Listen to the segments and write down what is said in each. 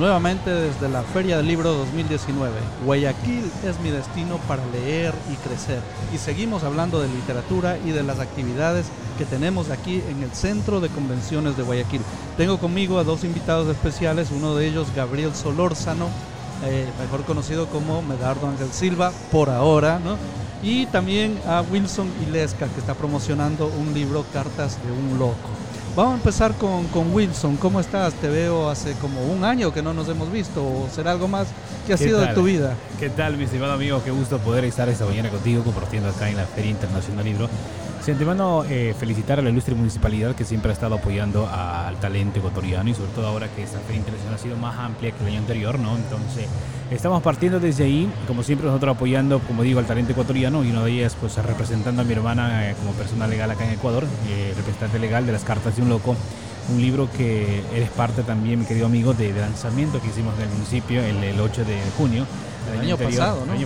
Nuevamente desde la Feria del Libro 2019, Guayaquil es mi destino para leer y crecer. Y seguimos hablando de literatura y de las actividades que tenemos aquí en el Centro de Convenciones de Guayaquil. Tengo conmigo a dos invitados especiales, uno de ellos Gabriel Solórzano, mejor conocido como Medardo Ángel Silva, por ahora, ¿no? Y también a Wilson Ilesca, que está promocionando un libro, Cartas de un Loco. Vamos a empezar con Wilson. ¿Cómo estás? Te veo hace como un año que no nos hemos visto, o será algo más. ¿Qué ha sido de tu vida? ¿Qué tal, mi estimado amigo? Qué gusto poder estar esta mañana contigo, compartiendo acá en la Feria Internacional del Libro. De antemano, felicitar a la ilustre municipalidad que siempre ha estado apoyando al talento ecuatoriano, y sobre todo ahora que esta Feria Internacional ha sido más amplia que el año anterior, ¿no? Entonces, estamos partiendo desde ahí, como siempre nosotros apoyando, como digo, al talento ecuatoriano, y una de ellas, pues, representando a mi hermana como persona legal acá en Ecuador, representante legal de las Cartas de un Loco. Un libro que eres parte también, mi querido amigo, de lanzamiento que hicimos en el municipio el 8 de junio. El año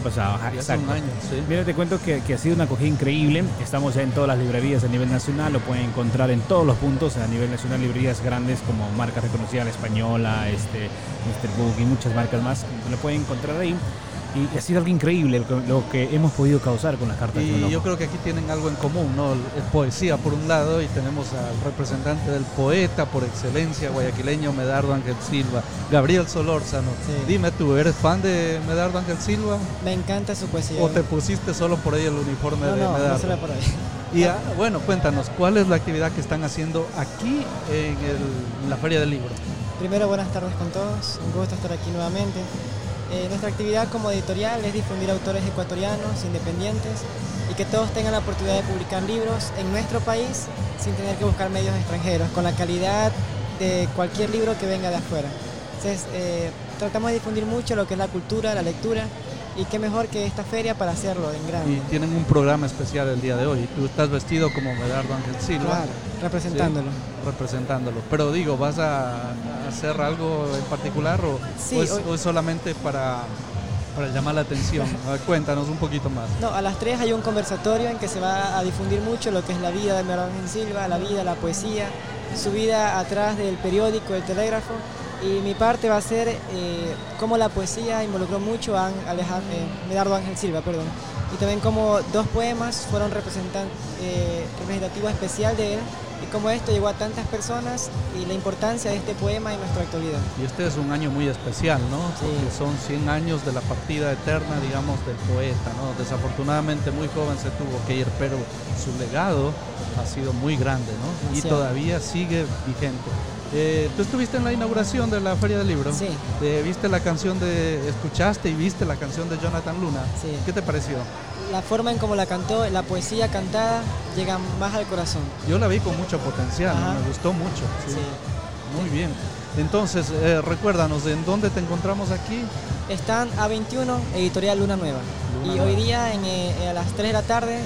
pasado, ajá, exacto. Año, sí. Mira, te cuento que ha sido una acogida increíble. Estamos ya en todas las librerías a nivel nacional, lo pueden encontrar en todos los puntos a nivel nacional, librerías grandes como marcas reconocidas, La Española, Mr. Book y muchas marcas más, lo pueden encontrar ahí. Y ha sido algo increíble lo que hemos podido causar con las Cartas de un Loco. Y yo creo que aquí tienen algo en común, ¿no? Es poesía por un lado, y tenemos al representante del poeta por excelencia guayaquileño, Medardo Ángel Silva, Gabriel Solórzano. Sí. Dime tú, ¿eres fan de Medardo Ángel Silva? Me encanta su poesía. ¿O te pusiste solo por ahí el uniforme de Medardo? No, será por ahí. Y bueno, cuéntanos, ¿cuál es la actividad que están haciendo aquí en la Feria del Libro? Primero, buenas tardes con todos. Un gusto estar aquí nuevamente. Nuestra actividad como editorial es difundir autores ecuatorianos, independientes, y que todos tengan la oportunidad de publicar libros en nuestro país sin tener que buscar medios extranjeros, con la calidad de cualquier libro que venga de afuera. Entonces, tratamos de difundir mucho lo que es la cultura, la lectura, y qué mejor que esta feria para hacerlo en grande. Y tienen un programa especial el día de hoy. Tú estás vestido como Medardo Ángel Silva. Claro, representándolo. Sí, representándolo. Pero digo, ¿vas a hacer algo en particular o es solamente para llamar la atención? Cuéntanos un poquito más. No, a las 3 hay un conversatorio en que se va a difundir mucho lo que es la vida de Medardo Ángel Silva, la vida, la poesía, su vida atrás del periódico El Telégrafo. Y mi parte va a ser cómo la poesía involucró mucho a Medardo Ángel Silva, y también cómo dos poemas fueron representativo especial de él, y cómo esto llegó a tantas personas y la importancia de este poema en nuestra actualidad. Y este es un año muy especial, ¿no? Sí. Porque son 100 años de la partida eterna, digamos, del poeta, ¿no? Desafortunadamente muy joven se tuvo que ir, pero su legado ha sido muy grande, ¿no? Y todavía sigue vigente. Tú estuviste en la inauguración de la Feria del Libro. Sí. Escuchaste y viste la canción de Jonathan Luna. Sí. ¿Qué te pareció? La forma en cómo la cantó, la poesía cantada, llega más al corazón. Yo la vi con mucho potencial, me gustó mucho. Sí. Sí. Muy bien. Entonces, recuérdanos, ¿en dónde te encontramos aquí? Están a 21, Editorial Luna Nueva. Hoy día a las 3 de la tarde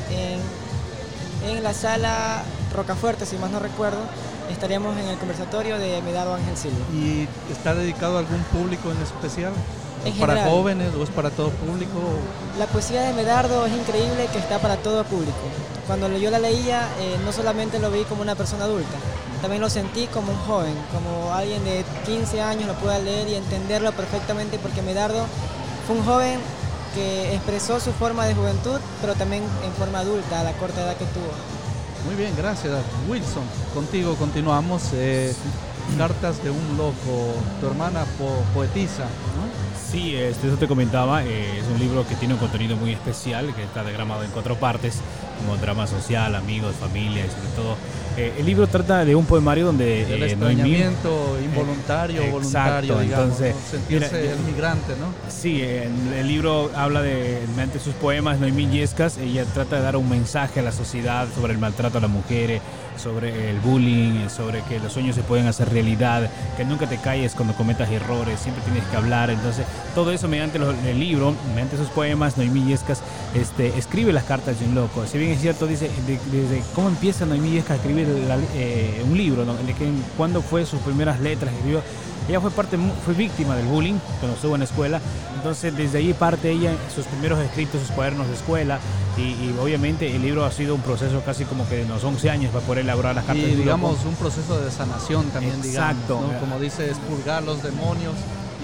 en la sala Rocafuerte, si más no recuerdo, estaríamos en el conversatorio de Medardo Ángel Silva. ¿Y está dedicado a algún público en especial? ¿Es para jóvenes o es para todo público? La poesía de Medardo es increíble, que está para todo público. Cuando yo la leía, no solamente lo vi como una persona adulta, también lo sentí como un joven, como alguien de 15 años lo pueda leer y entenderlo perfectamente, porque Medardo fue un joven que expresó su forma de juventud, pero también en forma adulta, a la corta edad que tuvo. Muy bien, gracias. Wilson, contigo continuamos. Cartas de un Loco, tu hermana poetisa, ¿no? Sí, eso te comentaba, es un libro que tiene un contenido muy especial, que está diagramado en 4 partes, como drama social, amigos, familia, y sobre todo el libro trata de un poemario donde el extrañamiento involuntario, exacto, voluntario, digamos, entonces, ¿no? Sentirse el migrante, ¿no? Sí, el libro habla de, mediante sus poemas, Noemí Yescas, ella trata de dar un mensaje a la sociedad sobre el maltrato a las mujeres, sobre el bullying, sobre que los sueños se pueden hacer realidad, que nunca te calles cuando cometas errores, siempre tienes que hablar. Entonces, todo eso mediante el libro, mediante sus poemas, Noemí Yescas escribe las cartas de un loco. Si bien es cierto, dice desde cómo empieza Noemí Yescas a escribir un libro, ¿no? Cuándo fue sus primeras letras que escribió. Ella fue víctima del bullying cuando estuvo en la escuela, entonces desde allí parte ella sus primeros escritos, sus cuadernos de escuela, y obviamente el libro ha sido un proceso casi como que de unos 11 años para poder elaborar las cartas. Y digamos un proceso de sanación también, exacto, digamos, ¿no? Como dice, expurgar los demonios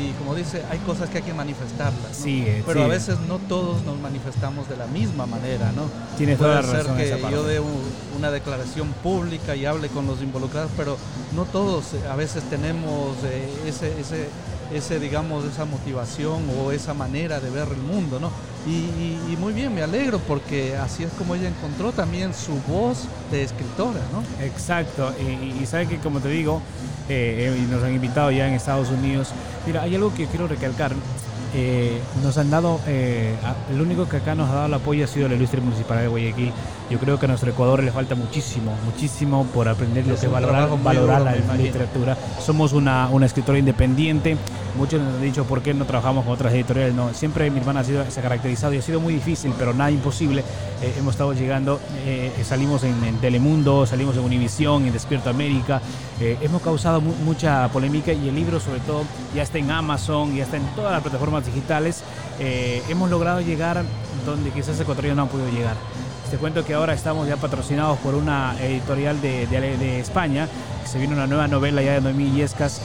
y como dice, hay cosas que hay que manifestarlas, ¿no? Sí, pero sí, a veces no todos nos manifestamos de la misma manera, ¿no? Tienes toda la razón. Puede ser que yo dé una declaración pública y hable con los involucrados, pero no todos a veces tenemos digamos, esa motivación o esa manera de ver el mundo, ¿no? Y muy bien, me alegro, porque así es como ella encontró también su voz de escritora, ¿no? Exacto, y sabes que, como te digo, nos han invitado ya en Estados Unidos. Mira, hay algo que quiero recalcar. Nos han dado, lo único que acá nos ha dado el apoyo ha sido la Ilustre Municipalidad de Guayaquil. Yo creo que a nuestro Ecuador le falta muchísimo por aprender lo que valorar la literatura. Somos una escritora independiente. Muchos nos han dicho por qué no trabajamos con otras editoriales. No, siempre mi hermana se ha caracterizado y ha sido muy difícil, pero nada imposible. Hemos estado llegando, salimos en Telemundo, salimos en Univisión, en Despierta América. Hemos causado mucha polémica, y el libro, sobre todo, ya está en Amazon, ya está en todas las plataformas digitales. Hemos logrado llegar donde quizás ecuatorianos no han podido llegar. Te cuento que ahora estamos ya patrocinados por una editorial de España, que se viene una nueva novela ya de Noemí Yescas.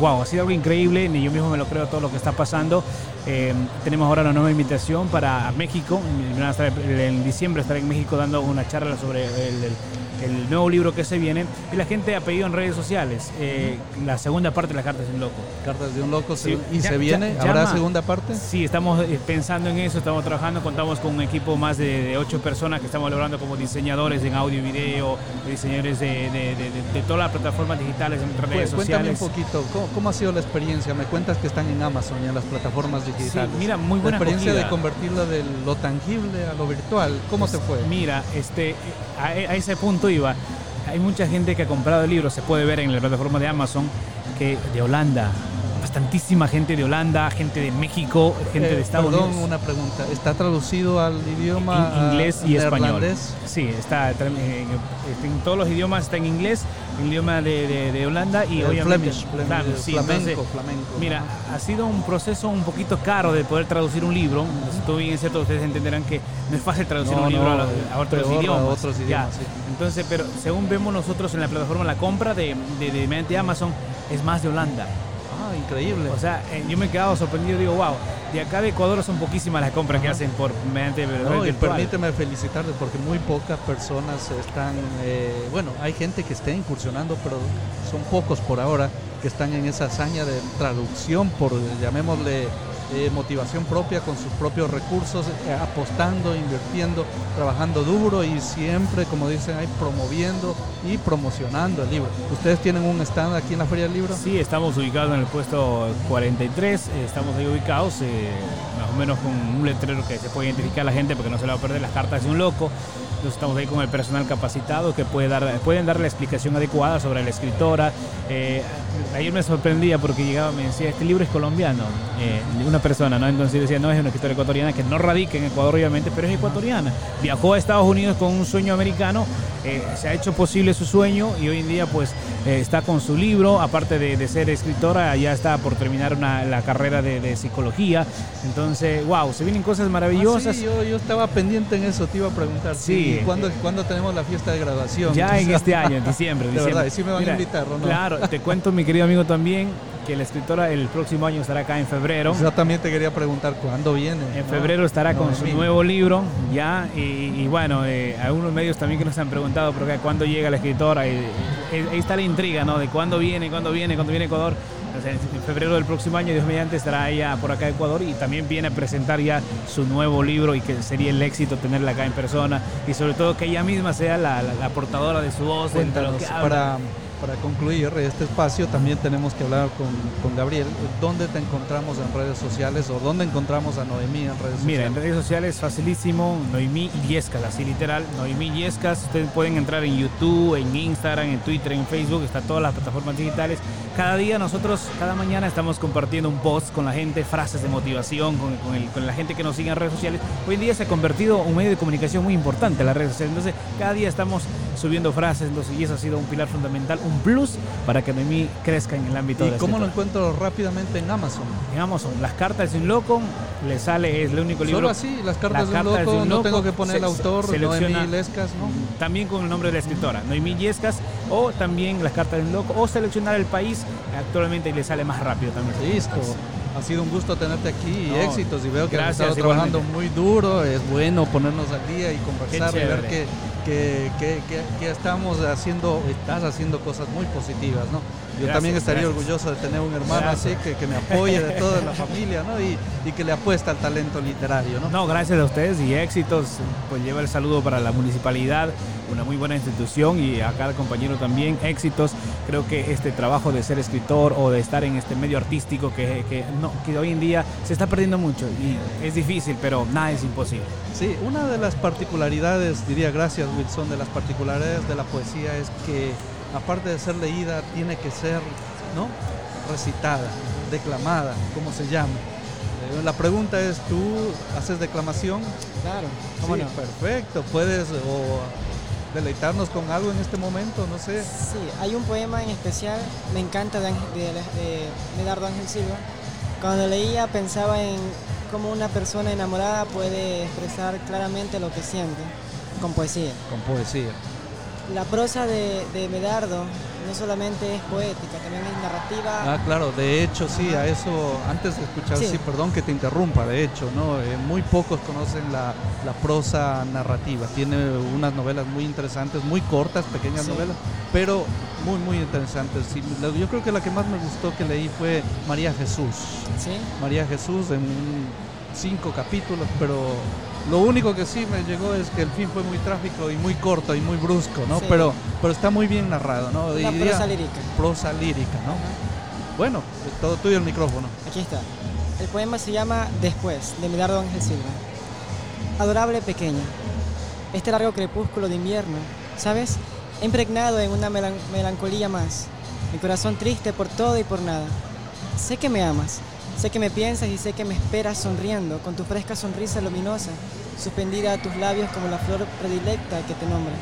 Wow, ha sido algo increíble, ni yo mismo me lo creo todo lo que está pasando. Tenemos ahora una nueva invitación para México. En diciembre estaré en México dando una charla sobre el nuevo libro que se viene, y la gente ha pedido en redes sociales la segunda parte de las Cartas de un Loco. Cartas de un Loco, sí. ¿Y ya, se viene? ¿Habrá segunda parte? Sí, estamos pensando en eso, estamos trabajando, contamos con un equipo más de 8 personas que estamos logrando, como diseñadores en audio y video, diseñadores de todas las plataformas digitales, en redes sociales. Cuéntame un poquito, ¿cómo ha sido la experiencia? Me cuentas que están en Amazon y en las plataformas digitales. Sí, mira, muy buena experiencia acogida, de convertirla de lo tangible a lo virtual. ¿Cómo te fue? Mira, a ese punto iba. Hay mucha gente que ha comprado el libro, se puede ver en la plataforma de Amazon, que de Holanda, bastantísima gente de Holanda, gente de México, gente de Estados Unidos. Una pregunta, ¿está traducido al idioma inglés y español? Sí, está en todos los idiomas, está en inglés, el idioma de Holanda y obviamente flamenco, sí, flamenco. Mira, ¿no? Ha sido un proceso un poquito caro de poder traducir un libro. Estuvo bien, es cierto, ustedes entenderán que no es fácil traducir un libro a otros idiomas. Sí. Entonces, pero según vemos nosotros en la plataforma, la compra de Amazon es más de Holanda. Ah, increíble. O sea, yo me he quedado sorprendido, digo, wow. De acá de Ecuador son poquísimas las compras que hacen por mediante virtual. Y permíteme felicitarles, porque muy pocas personas están, hay gente que está incursionando, pero son pocos por ahora que están en esa hazaña de traducción por, llamémosle, motivación propia, con sus propios recursos, apostando, invirtiendo, trabajando duro y siempre, como dicen ahí, promoviendo y promocionando el libro. ¿Ustedes tienen un stand aquí en la Feria del Libro? Sí, estamos ubicados en el puesto 43, estamos ahí ubicados, más o menos con un letrero que se puede identificar a la gente, porque no se le va a perder las Cartas de un Loco. Entonces estamos ahí con el personal capacitado que pueden dar la explicación adecuada sobre la escritora. Ayer me sorprendía porque llegaba, me decía, este libro es colombiano, una persona, ¿no? Entonces decía, no, es una escritora ecuatoriana que no radica en Ecuador, obviamente, pero es ecuatoriana. Viajó a Estados Unidos con un sueño americano, se ha hecho posible su sueño y hoy en día, pues, está con su libro. Aparte de ser escritora, ya está por terminar la carrera de psicología. Entonces, wow, se vienen cosas maravillosas. Sí, yo estaba pendiente en eso, te iba a preguntar. Sí. ¿Cuándo tenemos la fiesta de graduación? Ya en este año, en diciembre. De verdad, sí me van a invitar, ¿no? Claro, te cuento, mi querido amigo, también, que la escritora el próximo año estará acá en febrero. Yo también te quería preguntar cuándo viene. En febrero estará con su nuevo libro, ya. Y bueno, algunos medios también que nos han preguntado por acá, cuándo llega la escritora. Ahí está la intriga, ¿no? De cuándo viene Ecuador. O sea, en febrero del próximo año, Dios mediante, estará ella por acá en Ecuador, y también viene a presentar ya su nuevo libro, y que sería el éxito tenerla acá en persona, y sobre todo que ella misma sea la portadora de su voz. Cuéntanos, para concluir este espacio, también tenemos que hablar con Gabriel. ¿Dónde te encontramos en redes sociales, o dónde encontramos a Noemí en redes sociales? Mira, en redes sociales, facilísimo, Noemí Yescas, así literal, Noemí Yescas. Ustedes pueden entrar en YouTube, en Instagram, en Twitter, en Facebook, está todas las plataformas digitales. Cada día nosotros, cada mañana, estamos compartiendo un post con la gente, frases de motivación, con la gente que nos sigue en redes sociales. Hoy en día se ha convertido un medio de comunicación muy importante, las redes sociales. Entonces, cada día estamos subiendo frases, entonces, y eso ha sido un pilar fundamental. un plus para que Noemí crezca en el ámbito de la escritura. ¿Y cómo lo encuentro rápidamente en Amazon? En Amazon, Las Cartas de un Loco, le sale, es el único libro. Solo así, Las Cartas de un Loco, no tengo que poner el autor, Noemí Yescas, ¿no? También con el nombre de la escritora, Noemí Yescas, o también Las Cartas de un Loco, o seleccionar el país, actualmente le sale más rápido también. Listo. Ha sido un gusto tenerte aquí y éxitos, y veo que has estado trabajando muy duro. Es bueno ponernos al día y conversar y ver que estamos haciendo, estás haciendo cosas muy positivas, ¿no? Yo también estaría orgulloso de tener un hermano así que me apoye, de toda la familia, ¿no? Y que le apuesta al talento literario, ¿no? No, gracias a ustedes y éxitos. Pues lleva el saludo para la municipalidad, una muy buena institución, y a cada compañero también éxitos. Creo que este trabajo de ser escritor o de estar en este medio artístico que hoy en día se está perdiendo mucho y es difícil, pero nada es imposible. Sí, una de las particularidades, diría, gracias Wilson, de las particularidades de la poesía es que aparte de ser leída, tiene que ser, ¿no?, recitada, declamada, como se llama. La pregunta es, ¿tú haces declamación? Claro. ¿Cómo sí, no? Perfecto. ¿Puedes deleitarnos con algo en este momento? No sé. Sí, hay un poema en especial, me encanta, de Medardo Ángel Silva. Cuando leía pensaba en cómo una persona enamorada puede expresar claramente lo que siente, con poesía. Con poesía. La prosa de Medardo no solamente es poética, también es narrativa. Ah, claro, de hecho sí, a eso, antes de escuchar, sí, perdón que te interrumpa, de hecho, ¿no? Muy pocos conocen la prosa narrativa, tiene unas novelas muy interesantes, muy cortas, pequeñas novelas, pero muy, muy interesantes. Sí, yo creo que la que más me gustó que leí fue María Jesús. Sí. María Jesús en 5 capítulos, pero... Lo único que sí me llegó es que el fin fue muy trágico y muy corto y muy brusco, ¿no? Sí. Pero está muy bien narrado, ¿no? La prosa lírica. Prosa lírica, ¿no? Uh-huh. Bueno, todo tuyo el micrófono. Aquí está. El poema se llama Después, de Medardo Ángel Silva. Adorable pequeña, este largo crepúsculo de invierno, ¿sabes? Impregnado en una melancolía más. Mi corazón triste por todo y por nada. Sé que me amas. Sé que me piensas y sé que me esperas sonriendo, con tu fresca sonrisa luminosa, suspendida a tus labios como la flor predilecta que te nombra.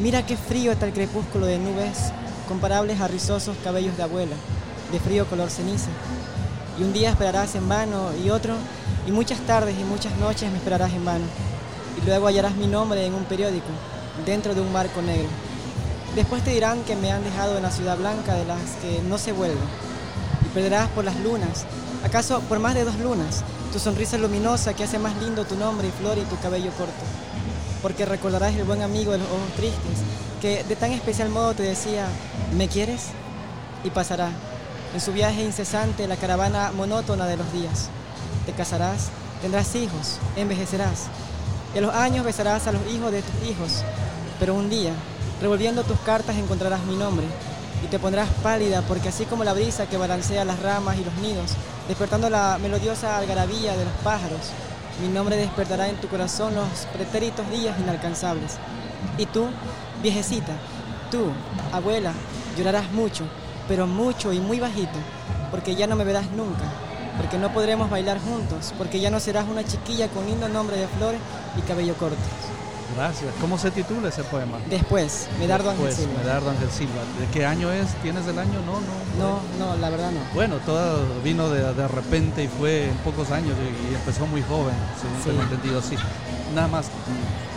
Mira qué frío está el crepúsculo de nubes, comparables a rizosos cabellos de abuela, de frío color ceniza. Y un día esperarás en vano y otro, y muchas tardes y muchas noches me esperarás en vano. Y luego hallarás mi nombre en un periódico, dentro de un marco negro. Después te dirán que me han dejado en la ciudad blanca de las que no se vuelve. Perderás por las lunas, acaso por más de 2 lunas, tu sonrisa luminosa que hace más lindo tu nombre y flor y tu cabello corto. Porque recordarás el buen amigo de los ojos tristes, que de tan especial modo te decía, ¿me quieres? Y pasará, en su viaje incesante, la caravana monótona de los días. Te casarás, tendrás hijos, envejecerás, y a los años besarás a los hijos de tus hijos. Pero un día, revolviendo tus cartas, encontrarás mi nombre. Y te pondrás pálida porque así como la brisa que balancea las ramas y los nidos, despertando la melodiosa algarabía de los pájaros, mi nombre despertará en tu corazón los pretéritos días inalcanzables. Y tú, viejecita, tú, abuela, llorarás mucho, pero mucho y muy bajito, porque ya no me verás nunca, porque no podremos bailar juntos, porque ya no serás una chiquilla con lindo nombre de flor y cabello corto. Gracias. ¿Cómo se titula ese poema? Después, Medardo Ángel Silva. Medardo Ángel Silva. ¿De qué año es? ¿Tienes el año? No, la verdad no. Bueno, todo vino de repente y fue en pocos años y empezó muy joven, según tengo entendido. Sí. Nada más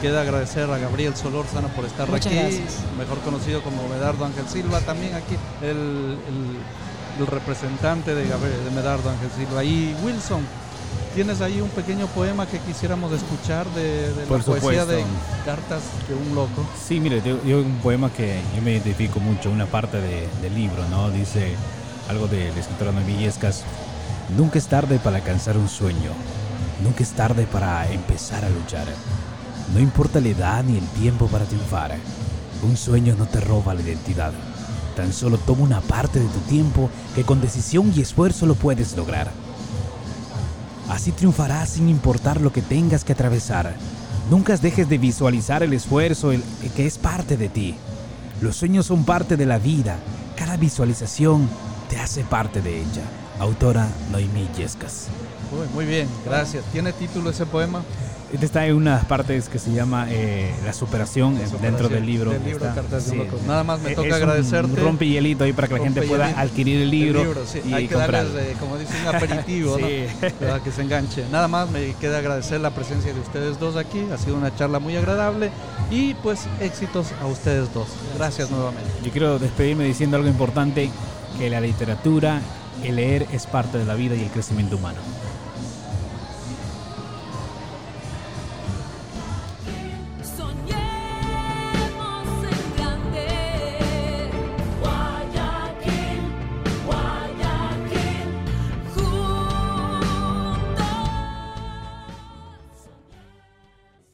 queda agradecer a Gabriel Solórzano por estar aquí. Gracias. Mejor conocido como Medardo Ángel Silva. También aquí el representante de Medardo Ángel Silva. Y Wilson, tienes ahí un pequeño poema que quisiéramos escuchar de la poesía de Cartas de un Loco. Sí, mire, yo un poema que yo me identifico mucho, una parte del libro, ¿no? Dice algo de la escritora Noemí Yescas. Nunca es tarde para alcanzar un sueño. Nunca es tarde para empezar a luchar. No importa la edad ni el tiempo para triunfar. Un sueño no te roba la identidad. Tan solo toma una parte de tu tiempo que con decisión y esfuerzo lo puedes lograr. Así triunfarás sin importar lo que tengas que atravesar. Nunca dejes de visualizar el esfuerzo que es parte de ti. Los sueños son parte de la vida. Cada visualización te hace parte de ella. Autora Noemí Yescas. Muy bien, gracias. ¿Tiene título ese poema? Está en una de las partes que se llama la superación dentro del libro. Del libro Cartas de un Loco. Nada más me toca agradecerte. Un rompehielito ahí para que la gente pueda adquirir el libro sí. Y hay que darles, como dicen, un aperitivo, sí, ¿no? Para que se enganche. Nada más me queda agradecer la presencia de ustedes dos aquí. Ha sido una charla muy agradable y pues éxitos a ustedes dos. Gracias nuevamente. Yo quiero despedirme diciendo algo importante, que la literatura, el leer es parte de la vida y el crecimiento humano.